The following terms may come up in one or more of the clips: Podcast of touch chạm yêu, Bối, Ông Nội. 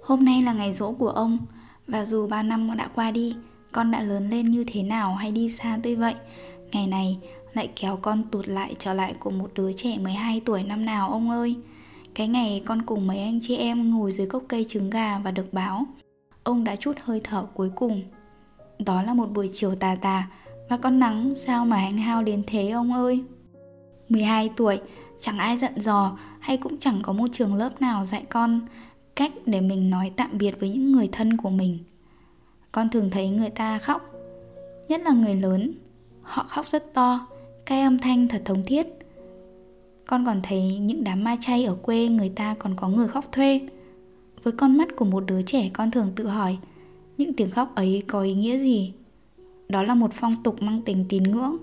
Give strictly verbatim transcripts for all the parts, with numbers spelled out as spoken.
Hôm nay là ngày giỗ của ông, và dù ba năm con đã qua đi, con đã lớn lên như thế nào hay đi xa tới vậy, ngày này lại kéo con tụt lại trở lại của một đứa trẻ mười hai tuổi năm nào ông ơi. Cái ngày con cùng mấy anh chị em ngồi dưới gốc cây trứng gà và được báo ông đã trút hơi thở cuối cùng. Đó là một buổi chiều tà tà, và con nắng sao mà hanh hao đến thế ông ơi. Mười hai tuổi, chẳng ai dặn dò hay cũng chẳng có một trường lớp nào dạy con cách để mình nói tạm biệt với những người thân của mình. Con thường thấy người ta khóc, nhất là người lớn. Họ khóc rất to, cái âm thanh thật thống thiết. Con còn thấy những đám ma chay ở quê người ta còn có người khóc thuê. Với con mắt của một đứa trẻ, con thường tự hỏi những tiếng khóc ấy có ý nghĩa gì. Đó là một phong tục mang tính tín ngưỡng.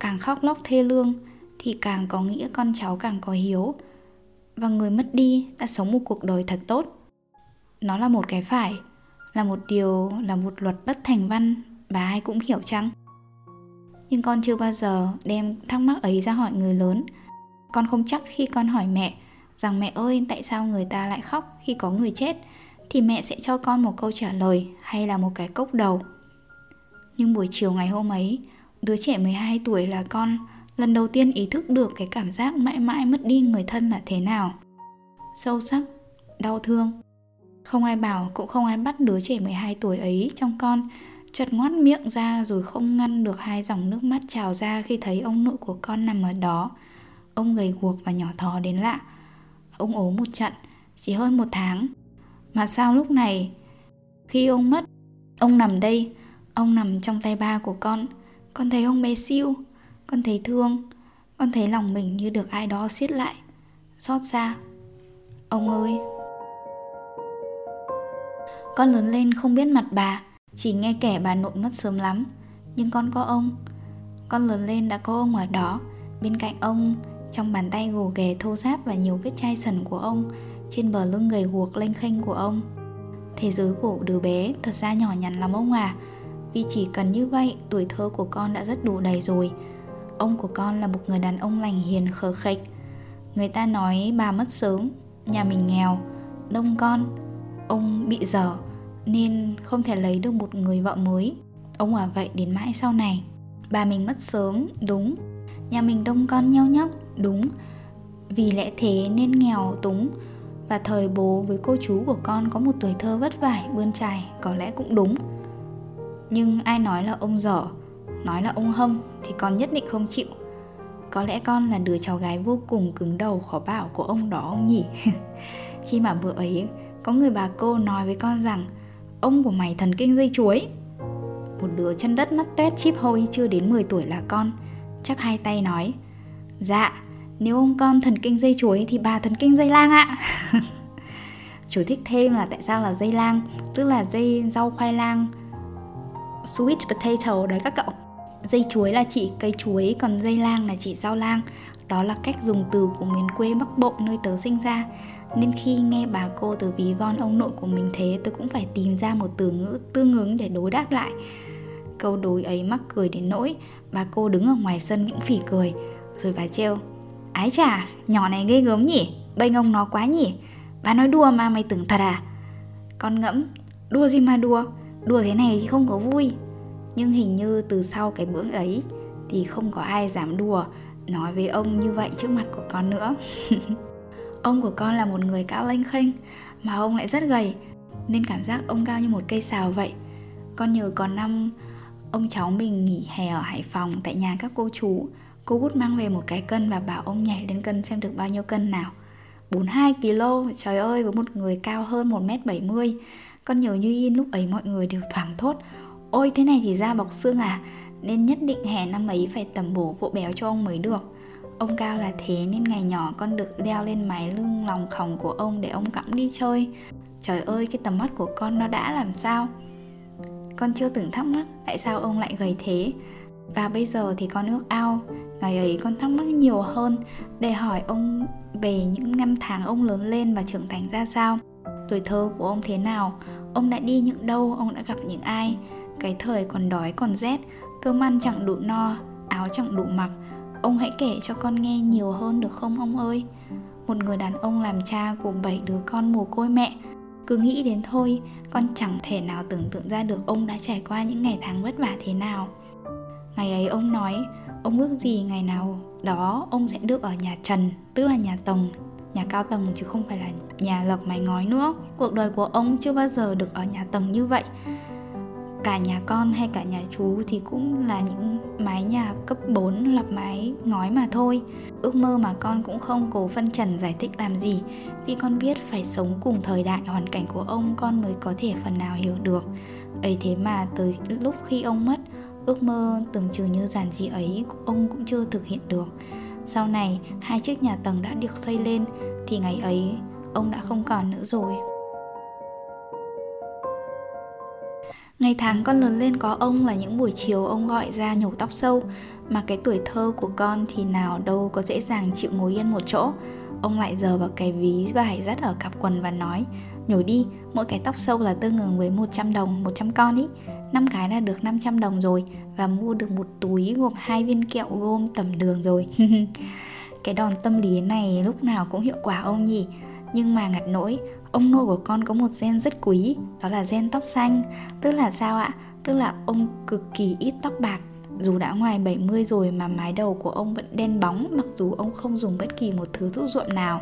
Càng khóc lóc thê lương thì càng có nghĩa con cháu càng có hiếu, và người mất đi đã sống một cuộc đời thật tốt. Nó là một cái phải, là một điều, là một luật bất thành văn và ai cũng hiểu chăng. Nhưng con chưa bao giờ đem thắc mắc ấy ra hỏi người lớn. Con không chắc khi con hỏi mẹ rằng mẹ ơi, tại sao người ta lại khóc khi có người chết, thì mẹ sẽ cho con một câu trả lời hay là một cái cốc đầu. Nhưng buổi chiều ngày hôm ấy, đứa trẻ mười hai tuổi là con lần đầu tiên ý thức được cái cảm giác mãi mãi mất đi người thân là thế nào. Sâu sắc, đau thương. Không ai bảo cũng không ai bắt đứa trẻ mười hai tuổi ấy trong con chợt ngoác miệng ra rồi không ngăn được hai dòng nước mắt trào ra khi thấy ông nội của con nằm ở đó. Ông gầy guộc và nhỏ thó đến lạ. Ông ốm một trận, chỉ hơn một tháng. Mà sao lúc này, khi ông mất, ông nằm đây, ông nằm trong tay ba của con. Con thấy ông bé xíu, con thấy thương, con thấy lòng mình như được ai đó siết lại, xót xa. Ông ơi! Con lớn lên không biết mặt bà, chỉ nghe kể bà nội mất sớm lắm, nhưng con có ông. Con lớn lên đã có ông ở đó, bên cạnh ông, trong bàn tay gồ ghề thô ráp và nhiều vết chai sần của ông, trên bờ lưng gầy guộc lênh khênh của ông. Thế giới của đứa bé thật ra nhỏ nhắn lắm ông à, vì chỉ cần như vậy tuổi thơ của con đã rất đủ đầy rồi. Ông của con là một người đàn ông lành hiền khờ khệch. Người ta nói bà mất sớm, nhà mình nghèo, đông con. Ông bị dở nên không thể lấy được một người vợ mới. Ông ở vậy đến mãi sau này. Bà mình mất sớm, đúng. Nhà mình đông con nheo nhóc, đúng. Vì lẽ thế nên nghèo túng. Và thời bố với cô chú của con có một tuổi thơ vất vả, bươn chải, có lẽ cũng đúng. Nhưng ai nói là ông dở, nói là ông hâm thì con nhất định không chịu. Có lẽ con là đứa cháu gái vô cùng cứng đầu khó bảo của ông đó ông nhỉ. Khi mà bữa ấy có người bà cô nói với con rằng ông của mày thần kinh dây chuối. Một đứa chân đất mắt toét chíp hôi chưa đến mười tuổi là con chắp hai tay nói: dạ, nếu ông con thần kinh dây chuối thì bà thần kinh dây lang ạ. Chú thích thêm là tại sao là dây lang, tức là dây rau khoai lang, sweet potato đấy các cậu. Dây chuối là chỉ cây chuối, còn dây lang là chỉ rau lang. Đó là cách dùng từ của miền quê Bắc Bộ nơi tớ sinh ra. Nên khi nghe bà cô từ ví von ông nội của mình thế, tôi cũng phải tìm ra một từ ngữ tương ứng để đối đáp lại. Câu đối ấy mắc cười đến nỗi bà cô đứng ở ngoài sân cũng phỉ cười. Rồi bà trêu: ái chà, nhỏ này ghê gớm nhỉ, bênh ông nó quá nhỉ. Bà nói đùa mà mày tưởng thật à? Con ngẫm, đùa gì mà đùa, đùa thế này thì không có vui. Nhưng hình như từ sau cái bữa ấy thì không có ai dám đùa nói với ông như vậy trước mặt của con nữa. Ông của con là một người cao lênh khênh, mà ông lại rất gầy, nên cảm giác ông cao như một cây sào vậy. Con nhớ có năm ông cháu mình nghỉ hè ở Hải Phòng tại nhà các cô chú. Cô Út mang về một cái cân và bảo ông nhảy lên cân xem được bao nhiêu cân nào. Bốn mươi hai ki lô, trời ơi, với một người cao hơn một mét bảy mươi. Con nhớ như in lúc ấy mọi người đều thoảng thốt: ôi thế này thì da bọc xương à. Nên nhất định hè năm ấy phải tầm bổ vỗ béo cho ông mới được. Ông Cao là thế nên ngày nhỏ con được đeo lên mái lưng lòng khòng của ông để ông cõng đi chơi. Trời ơi, cái tầm mắt của con nó đã làm sao. Con chưa từng thắc mắc tại sao ông lại gầy thế. Và bây giờ thì con ước ao ngày ấy con thắc mắc nhiều hơn để hỏi ông về những năm tháng ông lớn lên và trưởng thành ra sao. Tuổi thơ của ông thế nào, ông đã đi những đâu, ông đã gặp những ai. Cái thời còn đói còn rét, cơm ăn chẳng đủ no, áo chẳng đủ mặc. Ông hãy kể cho con nghe nhiều hơn được không ông ơi? Một người đàn ông làm cha của bảy đứa con mồ côi mẹ. Cứ nghĩ đến thôi, con chẳng thể nào tưởng tượng ra được ông đã trải qua những ngày tháng vất vả thế nào. Ngày ấy ông nói, ông ước gì ngày nào đó ông sẽ được ở nhà trần, tức là nhà tầng, nhà cao tầng chứ không phải là nhà lợp mái ngói nữa. Cuộc đời của ông chưa bao giờ được ở nhà tầng như vậy. Cả nhà con hay cả nhà chú thì cũng là những mái nhà cấp bốn lợp mái ngói mà thôi. Ước mơ mà con cũng không cố phân trần giải thích làm gì, vì con biết phải sống cùng thời đại hoàn cảnh của ông con mới có thể phần nào hiểu được. Ấy thế mà tới lúc khi ông mất, ước mơ tưởng chừng như giản dị ấy ông cũng chưa thực hiện được. Sau này, hai chiếc nhà tầng đã được xây lên thì ngày ấy ông đã không còn nữa rồi. Ngày tháng con lớn lên có ông là những buổi chiều ông gọi ra nhổ tóc sâu. Mà cái tuổi thơ của con thì nào đâu có dễ dàng chịu ngồi yên một chỗ. Ông lại giở vào cái ví vải dắt ở cặp quần và nói: nhổ đi, mỗi cái tóc sâu là tương ứng với một trăm đồng, một trăm con ý. Năm cái là được năm trăm đồng rồi, và mua được một túi gồm hai viên kẹo gom tẩm đường rồi. Cái đòn tâm lý này lúc nào cũng hiệu quả ông nhỉ. Nhưng mà ngặt nỗi, ông nội của con có một gen rất quý, đó là gen tóc xanh. Tức là sao ạ? Tức là ông cực kỳ ít tóc bạc. Dù đã ngoài bảy mươi rồi mà mái đầu của ông vẫn đen bóng, mặc dù ông không dùng bất kỳ một thứ thuốc nhuộm nào.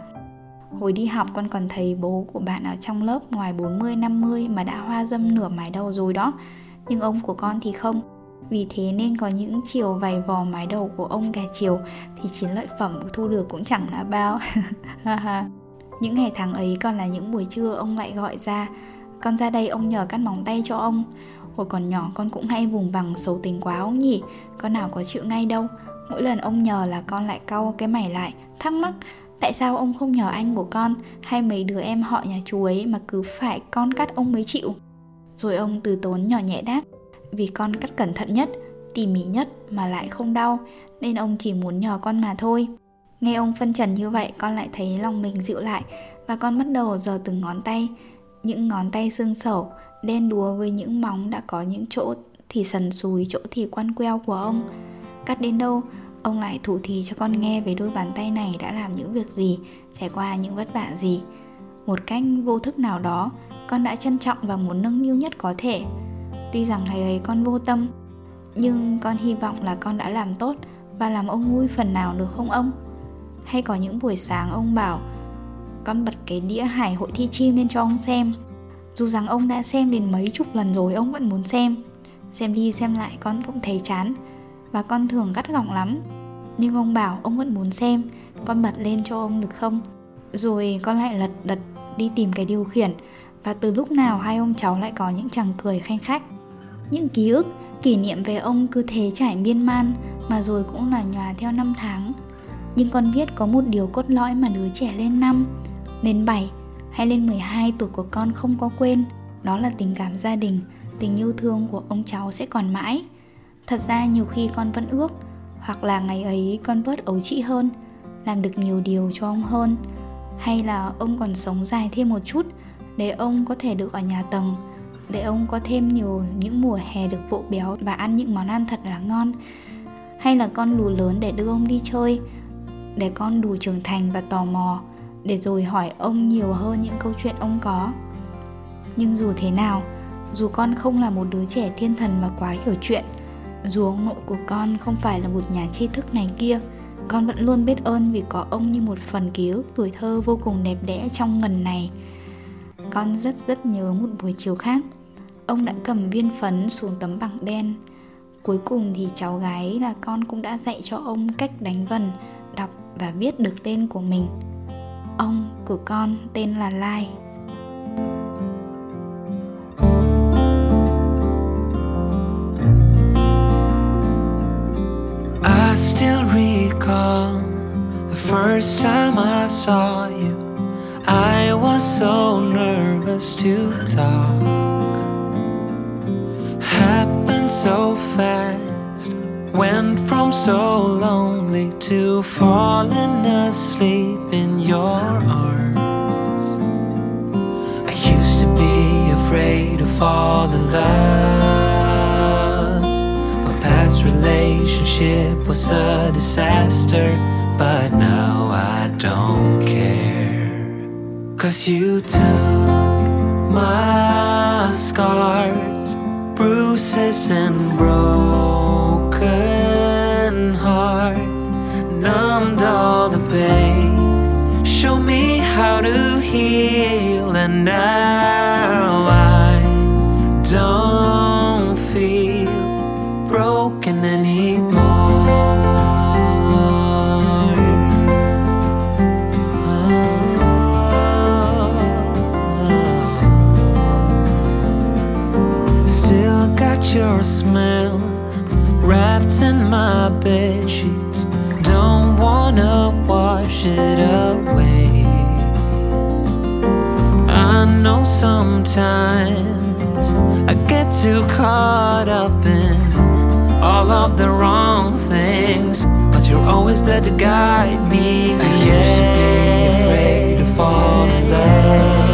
Hồi đi học con còn thấy bố của bạn ở trong lớp ngoài bốn mươi năm mươi mà đã hoa râm nửa mái đầu rồi đó. Nhưng ông của con thì không. Vì thế nên có những chiều vài vò mái đầu của ông cả chiều thì chiến lợi phẩm thu được cũng chẳng là bao. Những ngày tháng ấy còn là những buổi trưa ông lại gọi ra: con ra đây ông nhờ cắt móng tay cho ông. Hồi còn nhỏ con cũng hay vùng vằng xấu tính quá ông nhỉ. Con nào có chịu ngay đâu. Mỗi lần ông nhờ là con lại cau cái mày lại, thắc mắc tại sao ông không nhờ anh của con hay mấy đứa em họ nhà chú ấy mà cứ phải con cắt ông mới chịu. Rồi ông từ tốn nhỏ nhẹ đáp: vì con cắt cẩn thận nhất, tỉ mỉ nhất mà lại không đau, nên ông chỉ muốn nhờ con mà thôi. Nghe ông phân trần như vậy, con lại thấy lòng mình dịu lại, và con bắt đầu giở từng ngón tay. Những ngón tay xương xẩu, đen đúa với những móng đã có những chỗ thì sần sùi, chỗ thì quăn queo của ông. Cắt đến đâu, ông lại thụ thì cho con nghe về đôi bàn tay này đã làm những việc gì, trải qua những vất vả gì. Một cách vô thức nào đó, con đã trân trọng và muốn nâng niu nhất có thể. Tuy rằng ngày ấy con vô tâm, nhưng con hy vọng là con đã làm tốt và làm ông vui phần nào được không ông? Hay có những buổi sáng ông bảo con bật cái đĩa hải hội thi chim lên cho ông xem. Dù rằng ông đã xem đến mấy chục lần rồi, ông vẫn muốn xem. Xem đi xem lại con cũng thấy chán, và con thường gắt gỏng lắm. Nhưng ông bảo ông vẫn muốn xem, con bật lên cho ông được không? Rồi con lại lật đật đi tìm cái điều khiển. Và từ lúc nào hai ông cháu lại có những tràng cười khanh khách. Những ký ức, kỷ niệm về ông cứ thế trải miên man, mà rồi cũng là nhòa theo năm tháng. Nhưng con biết có một điều cốt lõi mà đứa trẻ lên năm, lên bảy hay lên mười hai tuổi của con không có quên. Đó là tình cảm gia đình, tình yêu thương của ông cháu sẽ còn mãi. Thật ra nhiều khi con vẫn ước, hoặc là ngày ấy con bớt ấu trĩ hơn, làm được nhiều điều cho ông hơn, hay là ông còn sống dài thêm một chút, để ông có thể được ở nhà tầng, để ông có thêm nhiều những mùa hè được vỗ béo và ăn những món ăn thật là ngon. Hay là con đủ lớn để đưa ông đi chơi, để con đủ trưởng thành và tò mò, để rồi hỏi ông nhiều hơn những câu chuyện ông có. Nhưng dù thế nào, dù con không là một đứa trẻ thiên thần mà quá hiểu chuyện, dù ông nội của con không phải là một nhà tri thức này kia, con vẫn luôn biết ơn vì có ông như một phần ký ức tuổi thơ vô cùng đẹp đẽ trong ngần này. Con rất rất nhớ một buổi chiều khác, ông đã cầm viên phấn xuống tấm bảng đen. Cuối cùng thì cháu gái là con cũng đã dạy cho ông cách đánh vần, đọc và viết được tên của mình. Ông của con tên là Lai. I still recall first time I saw you, I was so nervous to talk. Happened so fast, went from so lonely to falling asleep in your arms. I used to be afraid to fall in love. My past relationship was a disaster, but now I don't care. 'Cause you took my scars, bruises and broken heart, numbed all the pain, showed me how to heal, and now I don't feel broken anymore. Your smell wrapped in my bed sheets, don't wanna wash it away. I know sometimes I get too caught up in all of the wrong things, but you're always there to guide me. I yeah. used to be afraid to fall in love.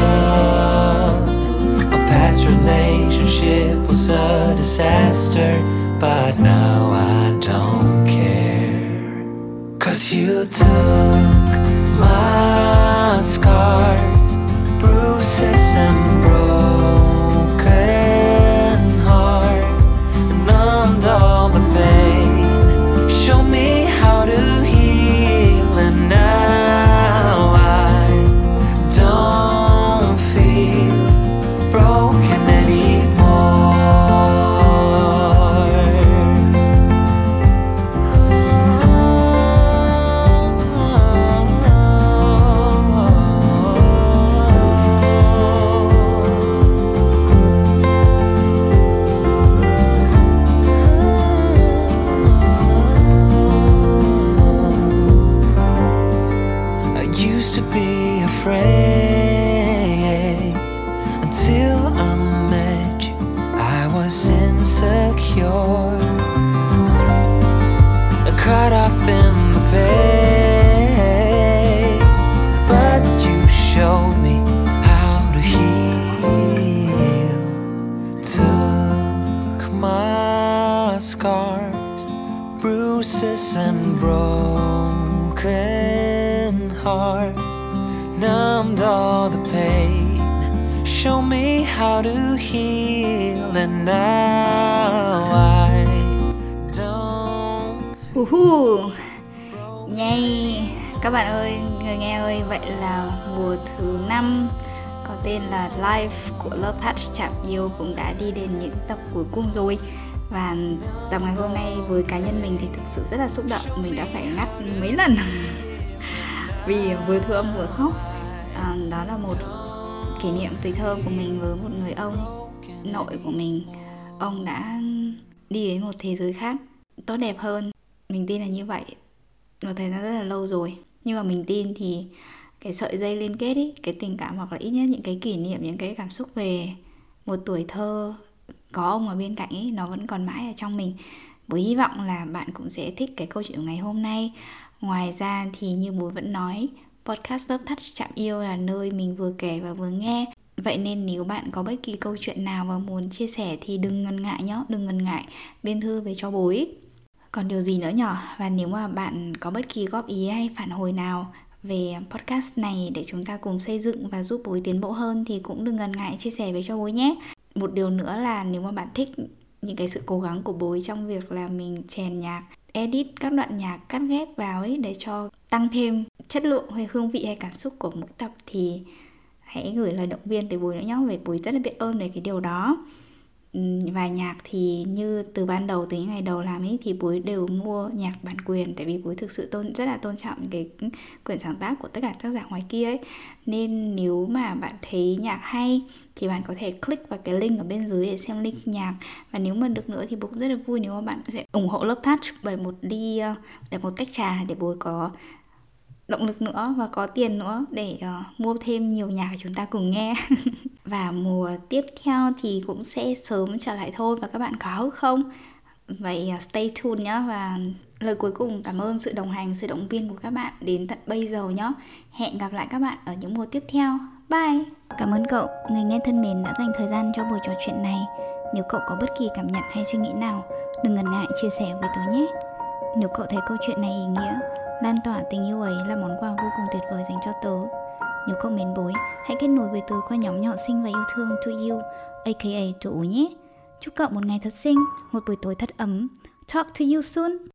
Our past relationship was a disaster, but now I don't care. 'Cause you took my scars, bruises and broken heart, and numbed all the pain, showed me how to heal, and now I don't feel broken anymore. Uhu. Yay. Các bạn ơi, người nghe ơi, vậy là mùa thứ năm có tên là Live của Love Touch Chạm Yêu cũng đã đi đến những tập cuối cùng rồi. Và tập ngày hôm nay với cá nhân mình thì thực sự rất là xúc động, mình đã phải ngắt mấy lần vì vừa thương vừa khóc. à, Đó là một kỷ niệm tuổi thơ của mình với một người ông nội của mình. Ông đã đi đến một thế giới khác, tốt đẹp hơn. Mình tin là như vậy một thời gian rất là lâu rồi. Nhưng mà mình tin thì cái sợi dây liên kết ý, cái tình cảm hoặc là ít nhất những cái kỷ niệm, những cái cảm xúc về một tuổi thơ có ông ở bên cạnh ấy, nó vẫn còn mãi ở trong mình. Bối hy vọng là bạn cũng sẽ thích cái câu chuyện ngày hôm nay. Ngoài ra thì như Bối vẫn nói, Podcast of Touch Chạm Yêu là nơi mình vừa kể và vừa nghe. Vậy nên nếu bạn có bất kỳ câu chuyện nào mà muốn chia sẻ thì đừng ngần ngại nhé, đừng ngần ngại biên thư về cho Bối. Còn điều gì nữa nhỏ, và nếu mà bạn có bất kỳ góp ý hay phản hồi nào về podcast này để chúng ta cùng xây dựng và giúp Bối tiến bộ hơn thì cũng đừng ngần ngại chia sẻ về cho Bối nhé. Một điều nữa là nếu mà bạn thích những cái sự cố gắng của Bối trong việc là mình chèn nhạc, edit các đoạn nhạc, cắt ghép vào ấy để cho tăng thêm chất lượng hay hương vị hay cảm xúc của mỗi tập thì hãy gửi lời động viên tới Bối nữa nhé, vì Bối rất là biết ơn về cái điều đó. Và nhạc thì như từ ban đầu, từ những ngày đầu làm ấy thì Bối đều mua nhạc bản quyền, tại vì Bối thực sự tôn, rất là tôn trọng cái quyền sáng tác của tất cả tác giả ngoài kia ấy. Nên nếu mà bạn thấy nhạc hay thì bạn có thể click vào cái link ở bên dưới để xem link nhạc. Và nếu mà được nữa thì Bối cũng rất là vui nếu mà bạn sẽ ủng hộ Love Touch bởi một ly, để một tách trà để Bối có động lực nữa và có tiền nữa để uh, mua thêm nhiều nhạc để chúng ta cùng nghe. Và mùa tiếp theo thì cũng sẽ sớm trở lại thôi, và các bạn có hứng không? Vậy uh, stay tuned nhé. Và lời cuối cùng, cảm ơn sự đồng hành, sự động viên của các bạn đến tận bây giờ nhé. Hẹn gặp lại các bạn ở những mùa tiếp theo. Bye! Cảm ơn cậu, người nghe thân mến, đã dành thời gian cho buổi trò chuyện này. Nếu cậu có bất kỳ cảm nhận hay suy nghĩ nào, đừng ngần ngại chia sẻ với tớ nhé. Nếu cậu thấy câu chuyện này ý nghĩa, lan tỏa tình yêu ấy là món quà vô cùng tuyệt vời dành cho tớ. Nếu cậu mến Bối, hãy kết nối với tớ qua nhóm nhỏ xinh và yêu thương To You, a k a. To U nhé. Chúc cậu một ngày thật xinh, một buổi tối thật ấm. Talk to you soon!